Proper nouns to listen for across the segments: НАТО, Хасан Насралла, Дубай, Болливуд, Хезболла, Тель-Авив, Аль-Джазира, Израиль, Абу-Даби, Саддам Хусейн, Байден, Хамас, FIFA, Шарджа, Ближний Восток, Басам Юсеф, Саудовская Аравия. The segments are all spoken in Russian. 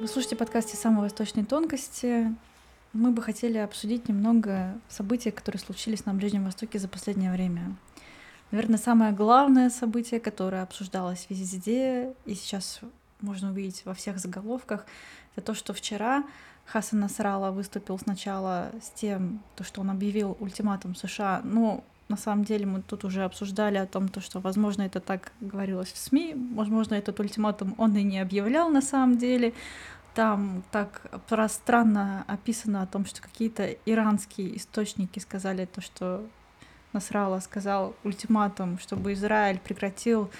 Вы слушаете подкасты «Самые восточные тонкости». Мы бы хотели обсудить немного событий, которые случились на Ближнем Востоке за последнее время. Наверное, самое главное событие, которое обсуждалось везде, и сейчас можно увидеть во всех заголовках, это то, что вчера Хасан Насралла выступил сначала с тем, что он объявил ультиматум США. Но на самом деле мы тут уже обсуждали о том, что, возможно, это так говорилось в СМИ, возможно, этот ультиматум он и не объявлял на самом деле. Там так пространно описано о том, что какие-то иранские источники сказали то, что Насралла сказал ультиматум, чтобы Израиль прекратил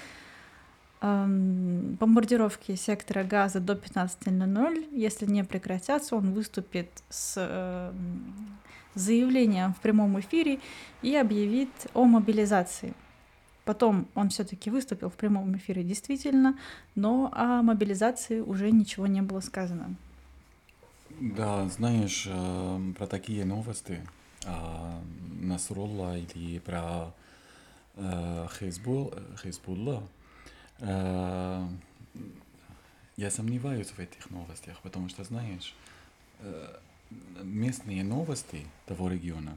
бомбардировки сектора Газа до 15:00. Если не прекратятся, он выступит с заявлением в прямом эфире и объявит о мобилизации. Потом он все-таки выступил в прямом эфире действительно, но о мобилизации уже ничего не было сказано. Да, знаешь, про такие новости Насралла или про Хезболла, я сомневаюсь в этих новостях, потому что, знаешь, местные новости того региона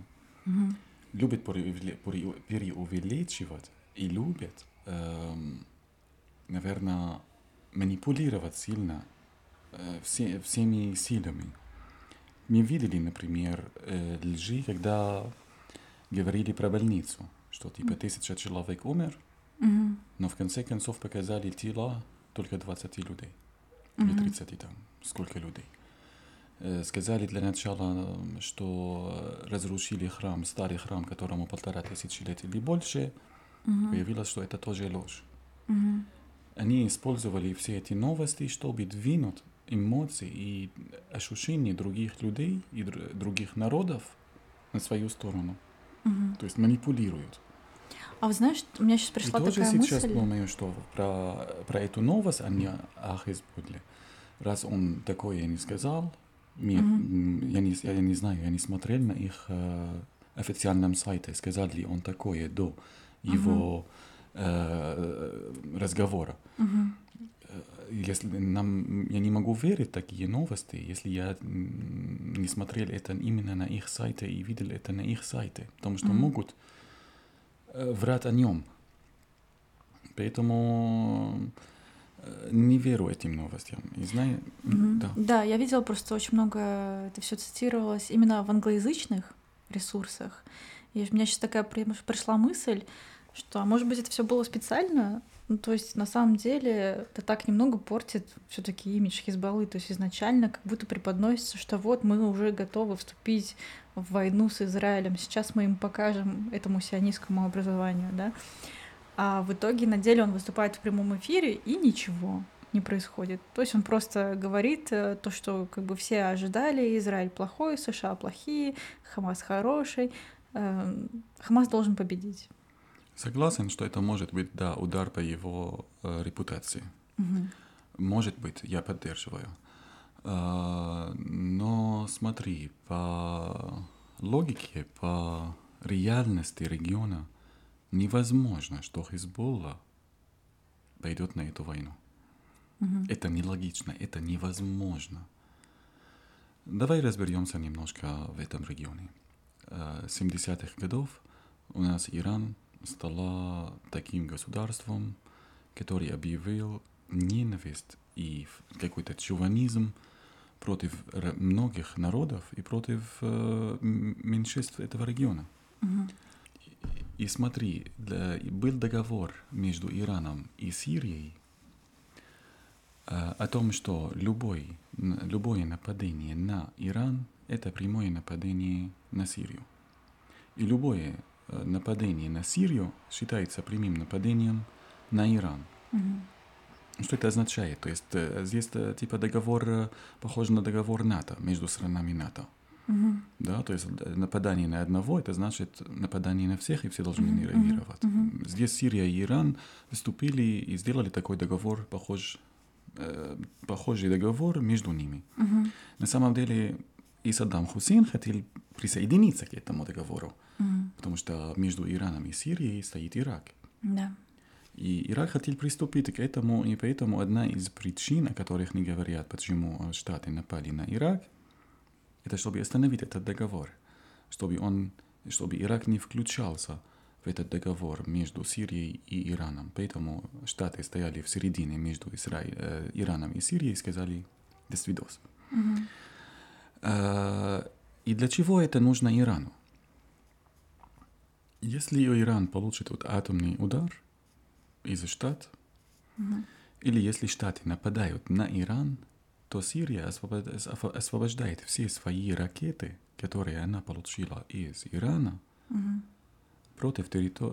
любят переувеличивать и любят, наверное, манипулировать сильно всеми силами. Мы видели, например, лжи, когда говорили про больницу, что типа 1000 человек умер, но в конце концов показали тела только 20 людей, или 30 там, сколько людей. Сказали для начала, что разрушили храм, старый храм, которому 1500 лет или больше. Появилось, что это тоже ложь. Они использовали все эти новости, чтобы двинуть эмоции и ощущения других людей и других народов на свою сторону. То есть манипулируют. А вы знаешь, у меня сейчас пришла такая мысль. Я тоже сейчас думаю, что про эту новость, а не о Хезболле. Раз он такое не сказал, я не знаю, я не смотрел на их официальном сайте, сказал ли он такое до его разговора. Если я не могу верить в такие новости, если я не смотрел это именно на их сайте и видел это на их сайте, потому что могут врать о нем. Поэтому не верю этим новостям. И знаю, да, я видела просто очень много, это все цитировалось именно в англоязычных ресурсах. И у меня сейчас такая пришла мысль, что, а может быть, это все было специально? Ну, то есть, на самом деле, это так немного портит все-таки имидж Хезболлы. То есть, изначально как будто преподносится, что вот мы уже готовы вступить в войну с Израилем. Сейчас мы им покажем этому сионистскому образованию, да? А в итоге на деле он выступает в прямом эфире, и ничего не происходит. То есть он просто говорит то, что как бы все ожидали. Израиль плохой, США плохие, Хамас хороший. Хамас должен победить. Согласен, что это может быть, да, удар по его репутации. Может быть, я поддерживаю. Но смотри, по логике, по реальности региона, невозможно, что Хезболла пойдет на эту войну. Это нелогично, это невозможно. Давай разберемся немножко в этом регионе. С 70-х годов у нас Иран стала таким государством, который объявил ненависть и какой-то чуванизм против многих народов и против меньшинств этого региона. И смотри, был договор между Ираном и Сирией о том, что любое нападение на Иран – это прямое нападение на Сирию. И любое нападение на Сирию считается прямым нападением на Иран. Что это означает? То есть здесь типа договор похож на договор НАТО между странами НАТО. Да, то есть нападание на одного, это значит нападание на всех, и все должны реагировать. Здесь Сирия и Иран вступили и сделали такой договор, похожий договор между ними. На самом деле и Саддам Хусейн хотел присоединиться к этому договору, потому что между Ираном и Сирией стоит Ирак. Да. И Ирак хотел приступить к этому, и поэтому одна из причин, о которых не говорят, почему Штаты напали на Ирак, это чтобы остановить этот договор, чтобы Ирак не включался в этот договор между Сирией и Ираном. Поэтому Штаты стояли в середине между Ираном и Сирией и сказали «до свидос». Mm-hmm. И для чего это нужно Ирану? Если Иран получит вот атомный удар из Штат, mm-hmm. или если Штаты нападают на Иран, то Сирия освобождает все свои ракеты, которые она получила из Ирана, mm-hmm.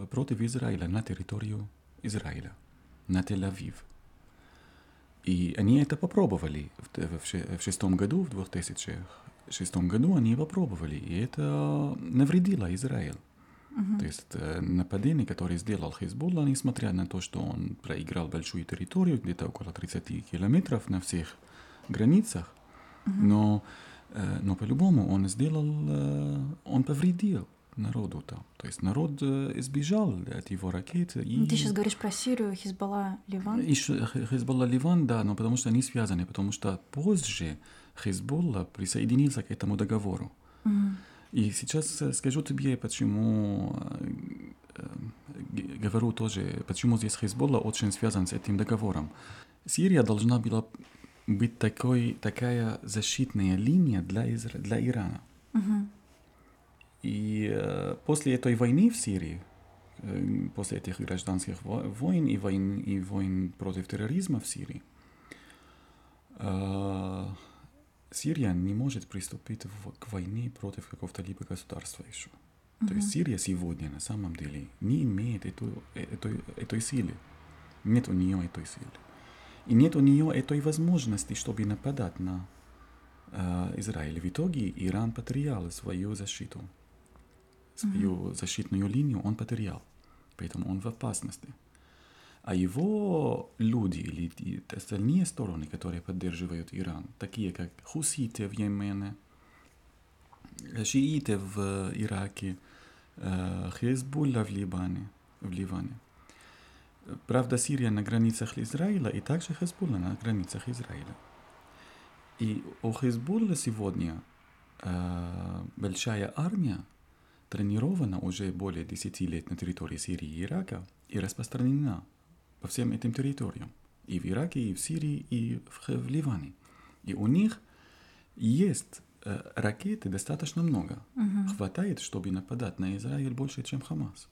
против Израиля, на территорию Израиля, на Тель-Авив. И они это попробовали в 2006 году, они попробовали, и это навредило Израилю. Uh-huh. То есть нападение, которое сделал Хезболла, несмотря на то, что он проиграл большую территорию, где-то около 30 километров на всех границах, uh-huh. но по-любому он повредил народу там. То есть народ избежал от его ракет. И... Ты сейчас говоришь про Сирию, Хезболла, Ливан? Хезболла, Ливан, да, но потому что они связаны, потому что позже Хезболла присоединился к этому договору. Uh-huh. И сейчас скажу тебе, почему говорю тоже, почему здесь Хезболла очень связан с этим договором. Сирия должна была быть такая защитная линия для Ирана. Uh-huh. И после этой войны в Сирии, после этих гражданских войн и войн против терроризма в Сирии, Сирия не может приступить к войне против какого-либо государства еще. Uh-huh. То есть Сирия сегодня на самом деле не имеет этой силы. Нет у нее этой силы. И нет у нее этой возможности, чтобы нападать на Израиль. В итоге Иран потерял свою защиту. Свою uh-huh. защитную линию он потерял. Поэтому он в опасности. А его люди или остальные стороны, которые поддерживают Иран, такие как хуситы в Йемене, шииты в Ираке, Хезболла в Ливане. Правда, Сирия на границах Израиля и также Хезболла на границах Израиля. И у Хезболла сегодня большая армия, тренирована уже более 10 лет на территории Сирии и Ирака и распространена по всем этим территориям, и в Ираке, и в Сирии, и в Ливане. И у них есть ракеты достаточно много. Uh-huh. Хватает, чтобы нападать на Израиль больше, чем Хамас.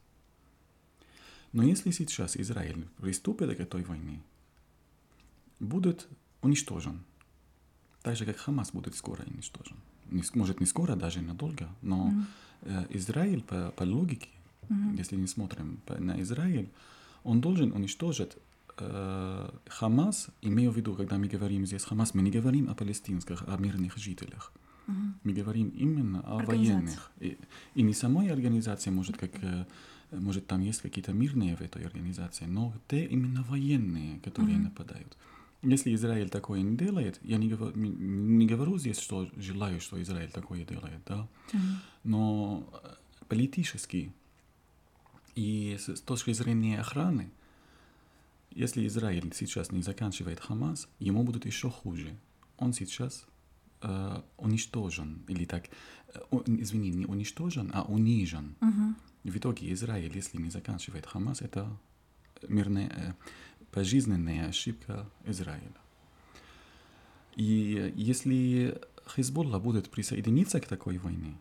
Но если сейчас Израиль приступит к этой войне, будет уничтожен. Так же, как Хамас будет скоро уничтожен. Может, не скоро, даже надолго, но uh-huh. Израиль по логике, uh-huh. если не смотрим на Израиль, он должен уничтожить Хамас, имею в виду, когда мы говорим здесь Хамас, мы не говорим о палестинских, о мирных жителях. Uh-huh. Мы говорим именно о военных. И не самой организации, может там есть какие-то мирные в этой организации, но те именно военные, которые uh-huh. нападают. Если Израиль такое не делает, я не говорю здесь, что желаю, что Израиль такое делает, да? Uh-huh. Но политически и с точки зрения охраны, если Израиль сейчас не заканчивает Хамас, ему будет еще хуже. Он сейчас уничтожен, или так, не уничтожен, а унижен. Uh-huh. В итоге Израиль, если не заканчивает Хамас, это пожизненная ошибка Израиля. И если Хезболла будет присоединиться к такой войне,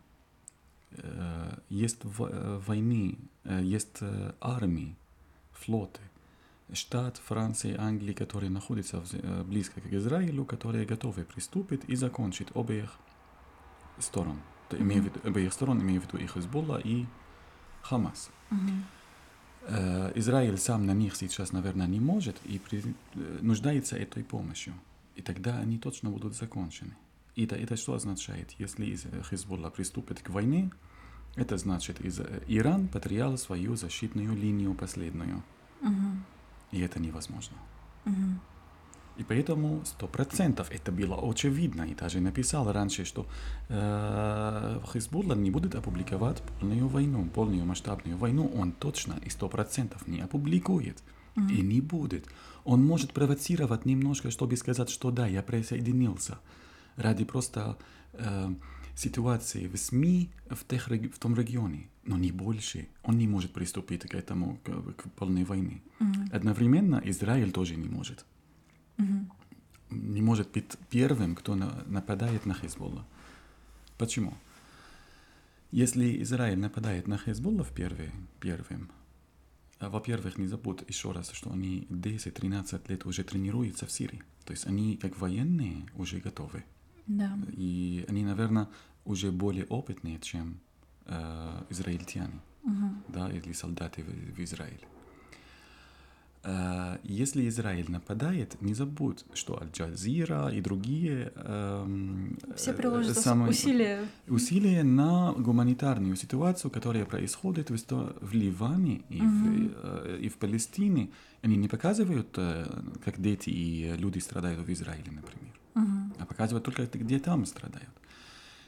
есть войны, есть армии, флоты, штат Франции, Англии, которые находятся близко к Израилю, которые готовы приступить и закончить обеих сторон. Mm-hmm. Обеих сторон, имею в виду и Хезболла, и Хамас. Mm-hmm. Израиль сам на них сейчас, наверное, не может и нуждается этой помощью. И тогда они точно будут закончены. И это что означает? Если Хезболла приступит к войне, это значит, Иран потерял свою защитную линию последнюю. Uh-huh. И это невозможно. Uh-huh. И поэтому 100% это было очевидно. И даже написал раньше, что Хезболла не будет опубликовать полную масштабную войну. Он точно и 100% не опубликует. и не будет. Он может провоцировать немножко, чтобы сказать, что да, я присоединился. Ради просто ситуации в СМИ в том регионе, но не больше. Он не может приступить к этому, к полной войне. Одновременно Израиль тоже не может. Не может быть первым, кто нападает на Хезболла. Почему? Если Израиль нападает на Хезболла первым, во-первых, не забудь еще раз, что они 10-13 лет уже тренируются в Сирии. То есть они, как военные, уже готовы. Да. И они, наверное, уже более опытные, чем израильтяне, да, или солдаты в Израиле. Если Израиль нападает, не забудь, что Аль-Джазира и другие все приложат усилия на гуманитарную ситуацию, которая происходит в Ливане и, и в Палестине. Они не показывают, как дети и люди страдают в Израиле, например, а показывают только, где там страдают.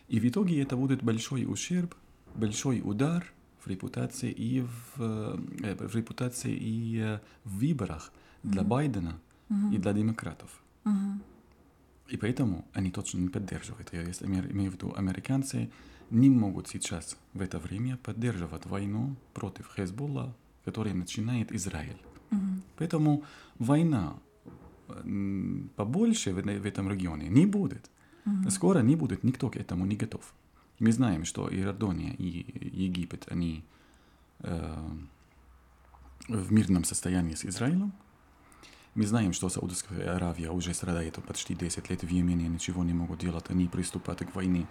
И в итоге это будет большой ущерб, большой удар в репутации и в репутации и в выборах для Байдена и для демократов. И поэтому они точно не поддерживают её. Я имею в виду, американцы не могут сейчас в это время поддерживать войну против Хезболла, которую начинает Израиль. Поэтому война побольше в этом регионе не будет. Скоро не будет, никто к этому не готов. Мы знаем, что Иордания и Египет, они в мирном состоянии с Израилем. Мы знаем, что Саудовская Аравия уже страдает почти 10 лет в Йемене, ничего не могут делать, они приступают к войне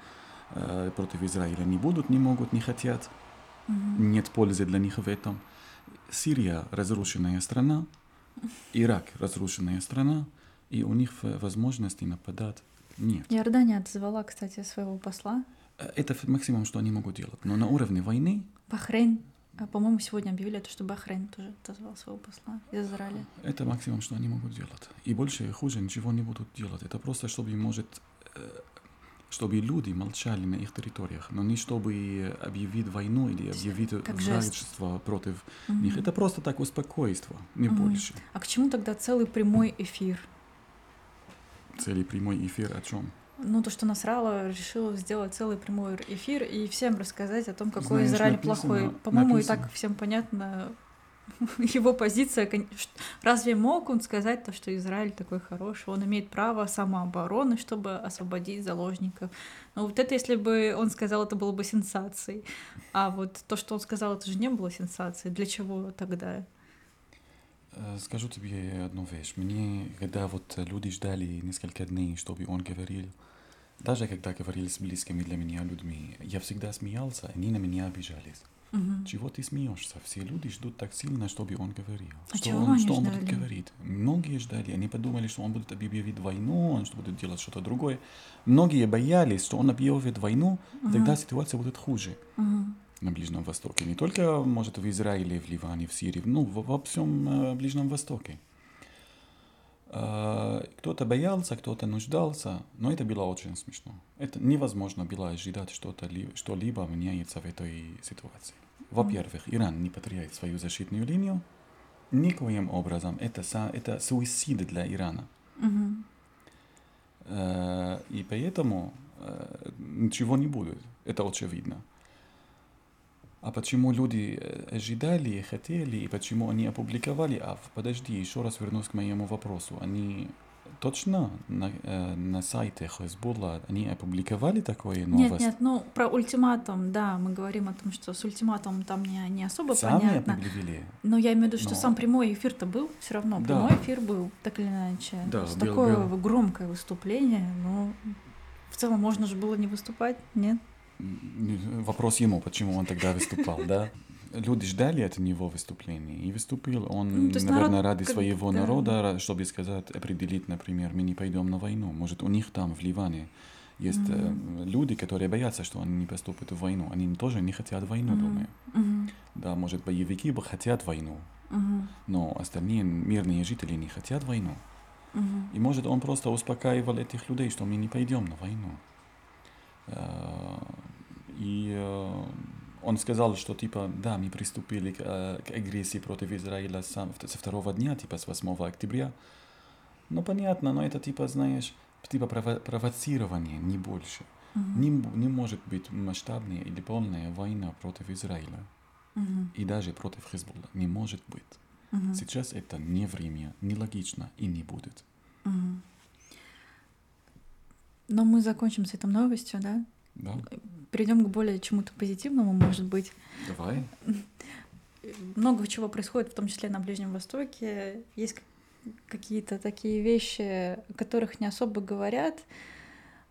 против Израиля не будут, не могут, не хотят. Нет пользы для них в этом. Сирия – разрушенная страна, Ирак – разрушенная страна, и у них возможности нападать нет. Иордания отозвала, кстати, своего посла. Это максимум, что они могут делать. Но на уровне войны... Бахрейн. По-моему, сегодня объявили, что Бахрейн тоже отозвал своего посла из Израиля. Это максимум, что они могут делать. И больше и хуже ничего не будут делать. Это просто, чтобы люди молчали на их территориях, но не чтобы объявить войну или объявить враждебство против них. Это просто так успокойство, не больше. А к чему тогда целый прямой эфир? Целый прямой эфир о чем? Ну, то, что Насралла решила сделать целый прямой эфир и всем рассказать о том, какой Израиль плохой. По-моему, и так всем понятна его позиция. Разве мог он сказать то, что Израиль такой хороший? Он имеет право самообороны, чтобы освободить заложников. Но вот это, если бы он сказал, это было бы сенсацией. А вот то, что он сказал, это же не было сенсацией. Для чего тогда? Скажу тебе одну вещь. Мне, когда вот люди ждали несколько дней, чтобы он говорил, даже когда говорили с близкими для меня людьми, я всегда смеялся, они на меня обижались. Чего ты смеешься? Все люди ждут так сильно, чтобы он говорил. Что он будет говорить? Многие ждали, они подумали, что он будет объявить войну, он будет делать что-то другое. Многие боялись, что он объявит войну, тогда ситуация будет хуже. На Ближнем Востоке. Не только, может, в Израиле, в Ливане, в Сирии, но во всем Ближнем Востоке. Кто-то боялся, кто-то нуждался, но это было очень смешно. Это невозможно было ожидать, что-либо меняется в этой ситуации. Во-первых, Иран не потеряет свою защитную линию. Никоим образом. Это суицид для Ирана. И поэтому ничего не будет. Это очевидно. А почему люди ожидали, хотели, и почему они опубликовали? Подожди, еще раз вернусь к моему вопросу. Они точно на сайте Хезболла они опубликовали такую новость? Нет, про ультиматум, да, мы говорим о том, что с ультиматумом там не особо сами понятно. Сами определили. Но я имею в виду, что сам прямой эфир-то был, все равно прямой эфир был, так или иначе. Да, такое громкое выступление, но в целом можно же было не выступать, нет? Вопрос ему, почему он тогда выступал, да? Люди ждали от него выступления, и выступил он, наверное, ради своего народа, чтобы сказать, определить, например, мы не пойдем на войну. Может, у них там в Ливане есть люди, которые боятся, что они не поступят в войну. Они тоже не хотят войну, думаю. Да, может, боевики бы хотят войну, но остальные мирные жители не хотят войну. И, может, он просто успокаивал этих людей, что мы не пойдем на войну. И Он сказал, что типа, да, мы приступили к агрессии против Израиля со второго дня, типа с 8 октября. Ну понятно, но это типа, знаешь, типа провоцирование, не больше. Mm-hmm. Не может быть масштабная или полная война против Израиля. Mm-hmm. И даже против Хезболла. Не может быть. Mm-hmm. Сейчас это не время, не логично и не будет. Mm-hmm. Но мы закончим с этой новостью, да? Да. Перейдем к более чему-то позитивному, может быть. Давай. Много чего происходит, в том числе на Ближнем Востоке. Есть какие-то такие вещи, о которых не особо говорят.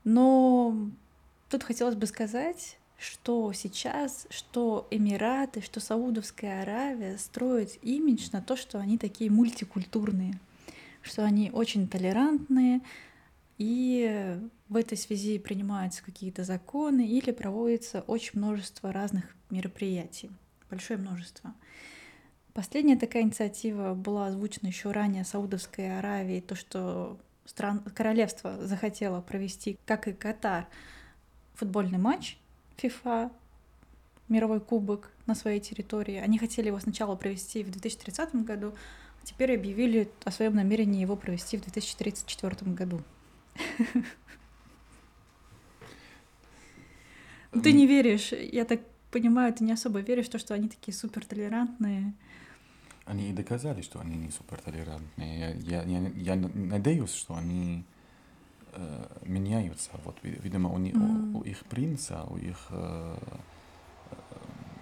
Но тут хотелось бы сказать, что сейчас, что Эмираты, что Саудовская Аравия строят имидж на то, что они такие мультикультурные, что они очень толерантные, и в этой связи принимаются какие-то законы или проводится очень множество разных мероприятий, большое множество. Последняя такая инициатива была озвучена еще ранее Саудовской Аравией, то, что королевство захотело провести, как и Катар, футбольный матч FIFA, мировой кубок на своей территории. Они хотели его сначала провести в 2030 году, а теперь объявили о своем намерении его провести в 2034 году. Ты не веришь, я так понимаю, ты не особо веришь в то, что они такие супертолерантные. Они и доказали, что они не супертолерантные. Я надеюсь, что они меняются. Вот, видимо, у их принца, у их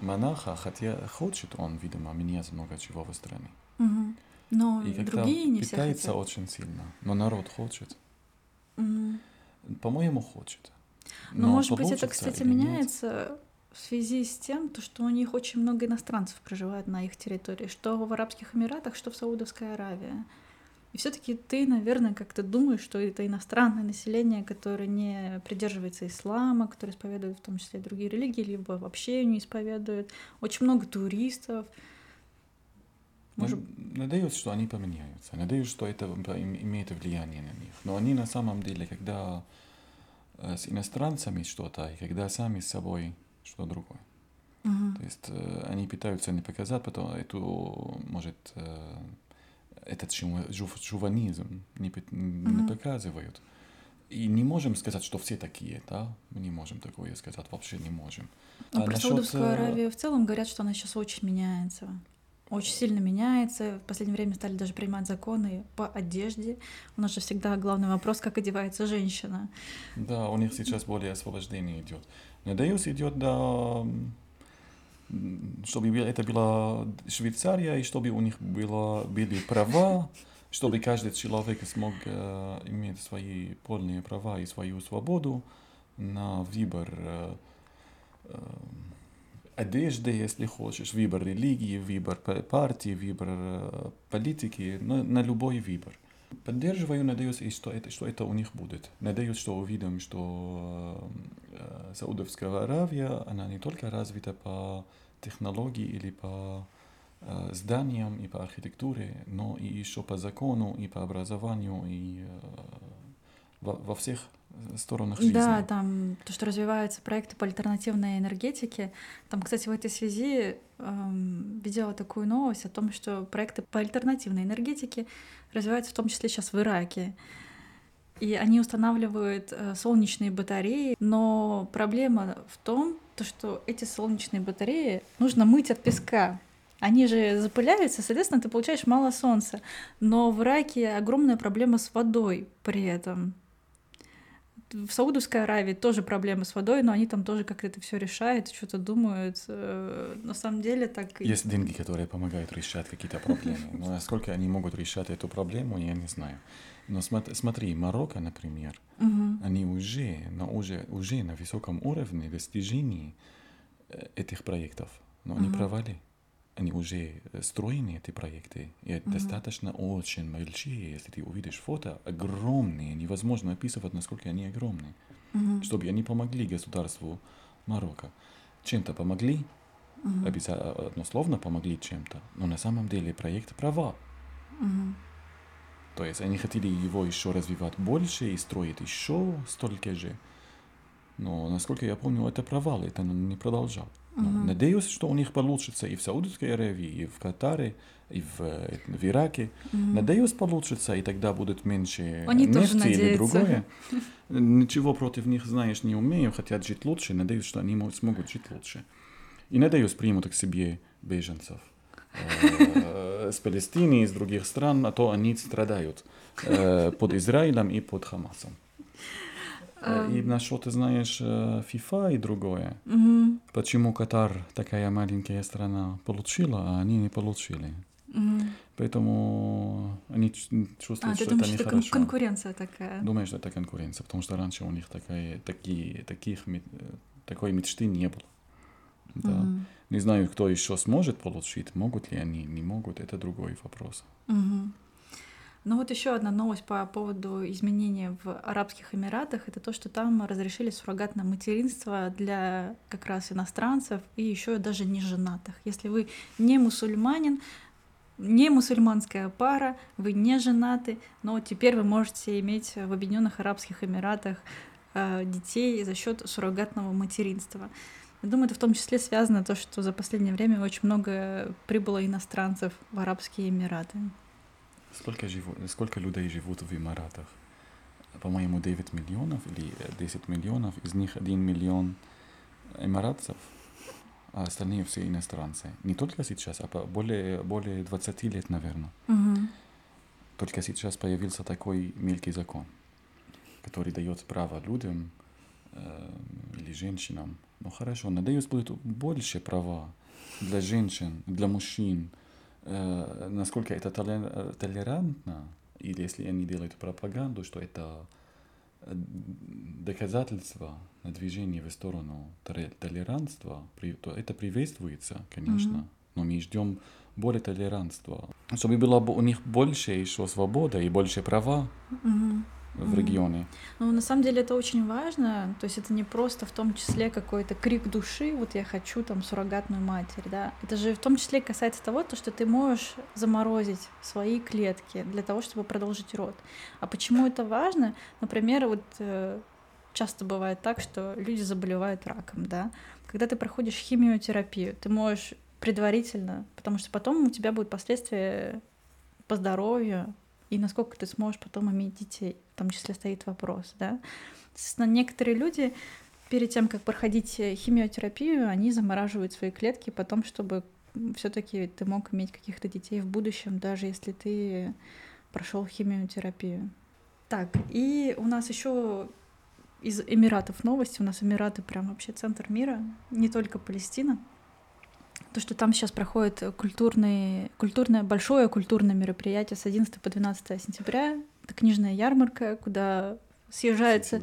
монаха, хотя хочет он, видимо, менять много чего в стране. Mm-hmm. Но и другие не все хотят. Питается очень сильно, но народ хочет. Mm-hmm. По-моему, хочет. Но может быть, это, кстати, меняется... Нет? В связи с тем, что у них очень много иностранцев проживает на их территории, что в Арабских Эмиратах, что в Саудовской Аравии. И все-таки ты, наверное, как-то думаешь, что это иностранное население, которое не придерживается ислама, которое исповедует в том числе другие религии, либо вообще не исповедует. Очень много туристов. Надеюсь, что они поменяются. Надеюсь, что это имеет влияние на них. Но они на самом деле, когда с иностранцами что-то, и когда сами с собой... что другое. Uh-huh. То есть они пытаются не показать, потом этот шовинизм не показывают. И не можем сказать, что все такие, да? Мы не можем такое сказать, вообще не можем. Но про Саудовскую Аравию в целом говорят, что она сейчас очень меняется. Очень сильно меняется. В последнее время стали даже принимать законы по одежде. У нас же всегда главный вопрос, как одевается женщина. Да, у них сейчас более освобождение идет. Надеюсь, идет, да, чтобы это была Швейцария, и чтобы у них были права, чтобы каждый человек смог иметь свои полные права и свою свободу на выбор одежды, если хочешь, выбор религии, выбор партии, выбор политики, на любой выбор. Поддерживаю, надеюсь, что это у них будет. Надеюсь, что увидим, что Саудовская Аравия, она не только развита по технологии или по зданиям и по архитектуре, но и еще по закону, и по образованию, и во всех сторонах жизни. Да, там то, что развиваются проекты по альтернативной энергетике. Там, кстати, в этой связи видела такую новость о том, что проекты по альтернативной энергетике развиваются в том числе сейчас в Ираке. И они устанавливают солнечные батареи, но проблема в том, что эти солнечные батареи нужно мыть от песка. Они же запыляются, соответственно, ты получаешь мало солнца. Но в Ираке огромная проблема с водой при этом. В Саудовской Аравии тоже проблемы с водой, но они там тоже как-то это все решают, что-то думают. На самом деле так... Есть деньги, которые помогают решать какие-то проблемы. Но насколько они могут решать эту проблему, я не знаю. Но смотри, Марокко, например, они уже на высоком уровне достижения этих проектов. Но они провали. Они уже строены, эти проекты, и достаточно очень большие, если ты увидишь фото, огромные, невозможно описывать, насколько они огромные, чтобы они помогли государству Марокко. Чем-то помогли, однословно помогли чем-то, но на самом деле проект провал. То есть они хотели его еще развивать больше и строить еще столько же, но, насколько я помню, это провал, это не продолжал. Надеюсь, что у них получится и в Саудовской Аравии, и в Катаре, и в Ираке. Надеюсь, получится, и тогда будет меньше нефти или другое. Ничего против них, знаешь, не умею, хотят жить лучше. Надеюсь, что они смогут жить лучше. И, надеюсь, примут к себе беженцев с Палестины, из других стран, а то они страдают под Израилем и под Хамасом. И насчет, ты знаешь, FIFA и другое. Mm-hmm. Почему Катар, такая маленькая страна, получила, а они не получили. Mm-hmm. Поэтому они чувствуют, что это нехорошо. А, ты думаешь, что конкуренция такая? Думаешь, что это конкуренция, потому что раньше у них такой мечты не было. Да. Mm-hmm. Не знаю, кто еще сможет получить, могут ли они, не могут, это другой вопрос. Mm-hmm. Ну вот еще одна новость по поводу изменений в Арабских Эмиратах. Это то, что там разрешили суррогатное материнство для как раз иностранцев и еще даже неженатых. Если вы не мусульманин, не мусульманская пара, вы не женаты, но теперь вы можете иметь в Объединенных Арабских Эмиратах детей за счет суррогатного материнства. Я думаю, это в том числе связано то, что за последнее время очень много прибыло иностранцев в Арабские Эмираты. Сколько людей живут в Эмиратах? По-моему, 9 миллионов или 10 миллионов. Из них 1 миллион эмиратцев, а остальные все иностранцы. Не только сейчас, а более 20 лет, наверное. Угу. Только сейчас появился такой мелкий закон, который дает право людям или женщинам. Ну хорошо, надеюсь, будет больше права для женщин, для мужчин. Насколько это толерантно, или если они делают пропаганду, что это доказательство движения в сторону толерантства, то это приветствуется, конечно, но мы ждем более толерантства, чтобы было у них больше еще свобода и больше права. В регионе. Ну, на самом деле это очень важно, то есть это не просто в том числе какой-то крик души, вот я хочу там суррогатную матерь, да, это же в том числе касается того, то, что ты можешь заморозить свои клетки для того, чтобы продолжить род. А почему это важно? Например, вот часто бывает так, что люди заболевают раком, да, когда ты проходишь химиотерапию, ты можешь предварительно, потому что потом у тебя будут последствия по здоровью, и насколько ты сможешь потом иметь детей. В том числе стоит вопрос, да. Соответственно, некоторые люди перед тем, как проходить химиотерапию, они замораживают свои клетки потом, чтобы все-таки ты мог иметь каких-то детей в будущем, даже если ты прошел химиотерапию. Так, и у нас еще из Эмиратов новости. У нас Эмираты прям вообще центр мира, не только Палестина. То, что там сейчас проходит большое культурное мероприятие с 11 по 12 сентября. Это книжная ярмарка, куда съезжается...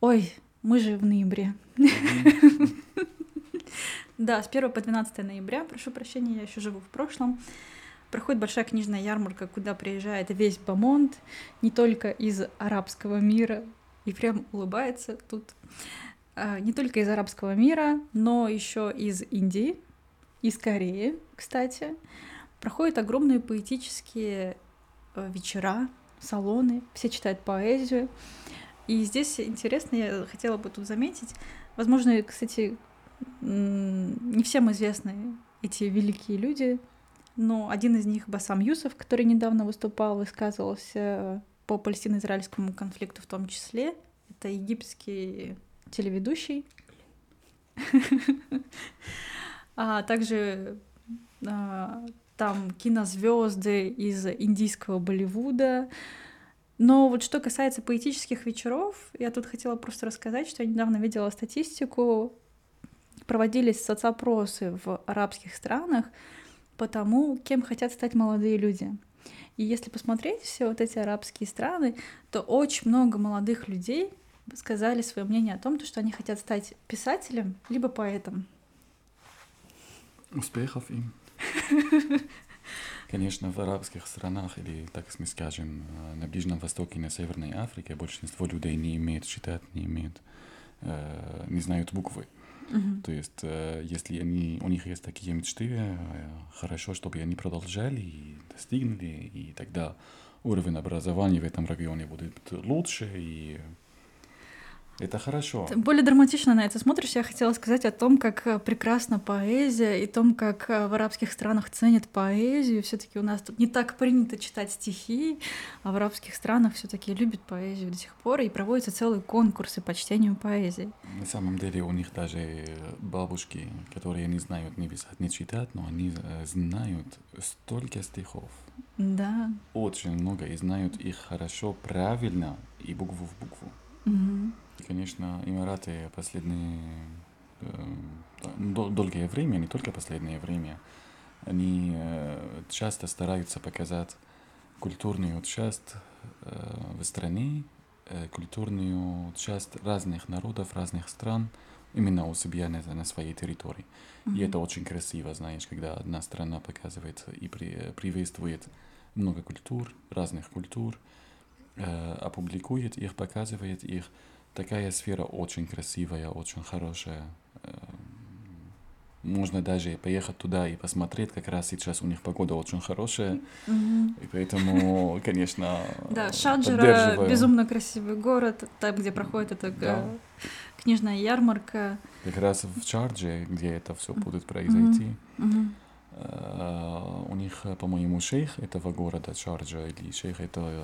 Ой, мы же в ноябре. Да, с 1 по 12 ноября, прошу прощения, я еще живу в прошлом. Проходит большая книжная ярмарка, куда приезжает весь бомонд, не только из арабского мира, и прям улыбается тут. Не только из арабского мира, но еще из Индии, из Кореи, кстати. Проходят огромные поэтические вечера, салоны, все читают поэзию. И здесь интересно, я хотела бы тут заметить, возможно, кстати, не всем известны эти великие люди, но один из них Басам Юсеф, который недавно выступал, высказывался по палестино-израильскому конфликту в том числе. Это египетский телеведущий, а также там кинозвезды из индийского Болливуда. Но вот что касается поэтических вечеров, я тут хотела просто рассказать, что я недавно видела статистику, проводились соцопросы в арабских странах по тому, кем хотят стать молодые люди. И если посмотреть все вот эти арабские страны, то очень много молодых людей сказали свое мнение о том, что они хотят стать писателем либо поэтом. Успехов им. Конечно, в арабских странах, или, так мы скажем, на Ближнем Востоке и на Северной Африке большинство людей не имеет читать, не знают буквы. Uh-huh. То есть, если у них есть такие мечты, хорошо, чтобы они продолжали и достигли, и тогда уровень образования в этом регионе будет лучше, и... Это хорошо. Более драматично на это смотришь. Я хотела сказать о том, как прекрасна поэзия, и о том, как в арабских странах ценят поэзию. Все-таки у нас тут не так принято читать стихи, а в арабских странах все-таки любят поэзию до сих пор, и проводятся целые конкурсы по чтению поэзии. На самом деле у них даже бабушки, которые не знают ни писать, ни читать, но они знают столько стихов. Да. Очень много, и знают их хорошо, правильно, и букву в букву. Угу. И, конечно, Эмираты последние долгое время, не только последнее время, они часто стараются показать культурную часть в стране, культурную часть разных народов, разных стран, именно у себя на своей территории. Mm-hmm. И это очень красиво, знаешь, когда одна страна показывает и приветствует много культур, разных культур, опубликует их, показывает их. Такая сфера очень красивая, очень хорошая. Можно даже поехать туда и посмотреть. Как раз сейчас у них погода очень хорошая. Mm-hmm. И поэтому, конечно, да, Шарджа — безумно красивый город. Там, где проходит эта книжная ярмарка. Как раз в Шардже, где это все будет произойти. Mm-hmm. У них, по-моему, шейх этого города Шарджа, или шейх этой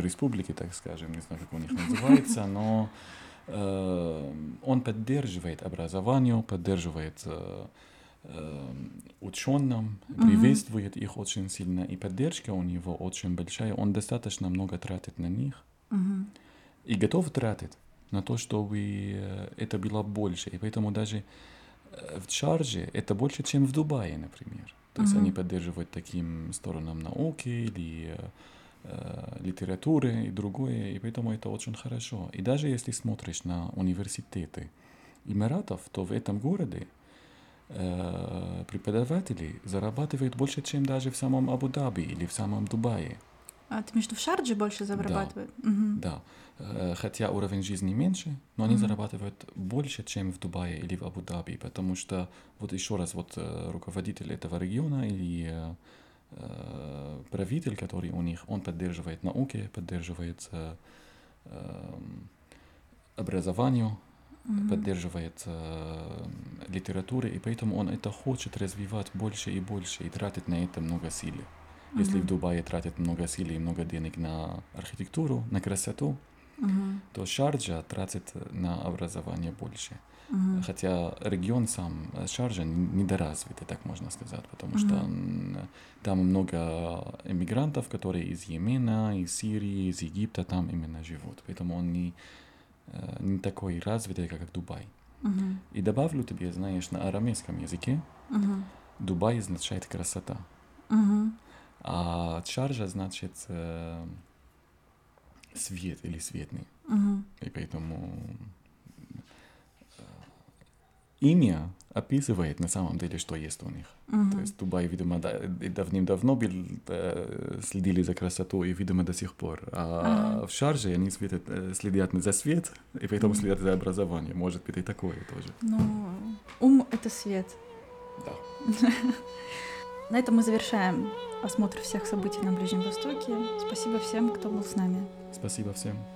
республики, так скажем, не знаю, как у них называется, но он поддерживает образование, поддерживает ученым, приветствует их очень сильно, и поддержка у него очень большая, он достаточно много тратит на них и готов тратить на то, чтобы это было больше, и поэтому даже в Шардже это больше, чем в Дубае, например. То есть они поддерживают таким сторонам науки или литературы и другое, и поэтому это очень хорошо. И даже если смотришь на университеты Эмиратов, то в этом городе преподаватели зарабатывают больше, чем даже в самом Абу-Даби или в самом Дубае. А ты между в Шардже больше зарабатывают? Да. Да. Хотя уровень жизни меньше, но они зарабатывают больше, чем в Дубае или в Абу-Даби, потому что, вот еще раз, вот руководитель этого региона или правитель, который у них, он поддерживает науки, поддерживает образование, поддерживает литературу, и поэтому он это хочет развивать больше и больше, и тратит на это много сил. Если в Дубае тратят много сил и много денег на архитектуру, на красоту, то Шарджа тратит на образование больше. Хотя регион сам Шарджа недоразвитый, так можно сказать, потому что там много иммигрантов, которые из Йемена, из Сирии, из Египта там именно живут. Поэтому он не такой развитый, как Дубай. И добавлю тебе, знаешь, на арамейском языке Дубай означает красота. А Шарджа значит свет или светный. И поэтому имя описывает на самом деле, что есть у них. То есть Дубай, видимо, давным-давно следили за красотой, и, видимо, до сих пор. А в Шардже они следят за свет, и поэтому следят за образованием. Может быть, и такое тоже. Но ум — это свет. Да. На этом мы завершаем осмотр всех событий на Ближнем Востоке. Спасибо всем, кто был с нами. Спасибо всем.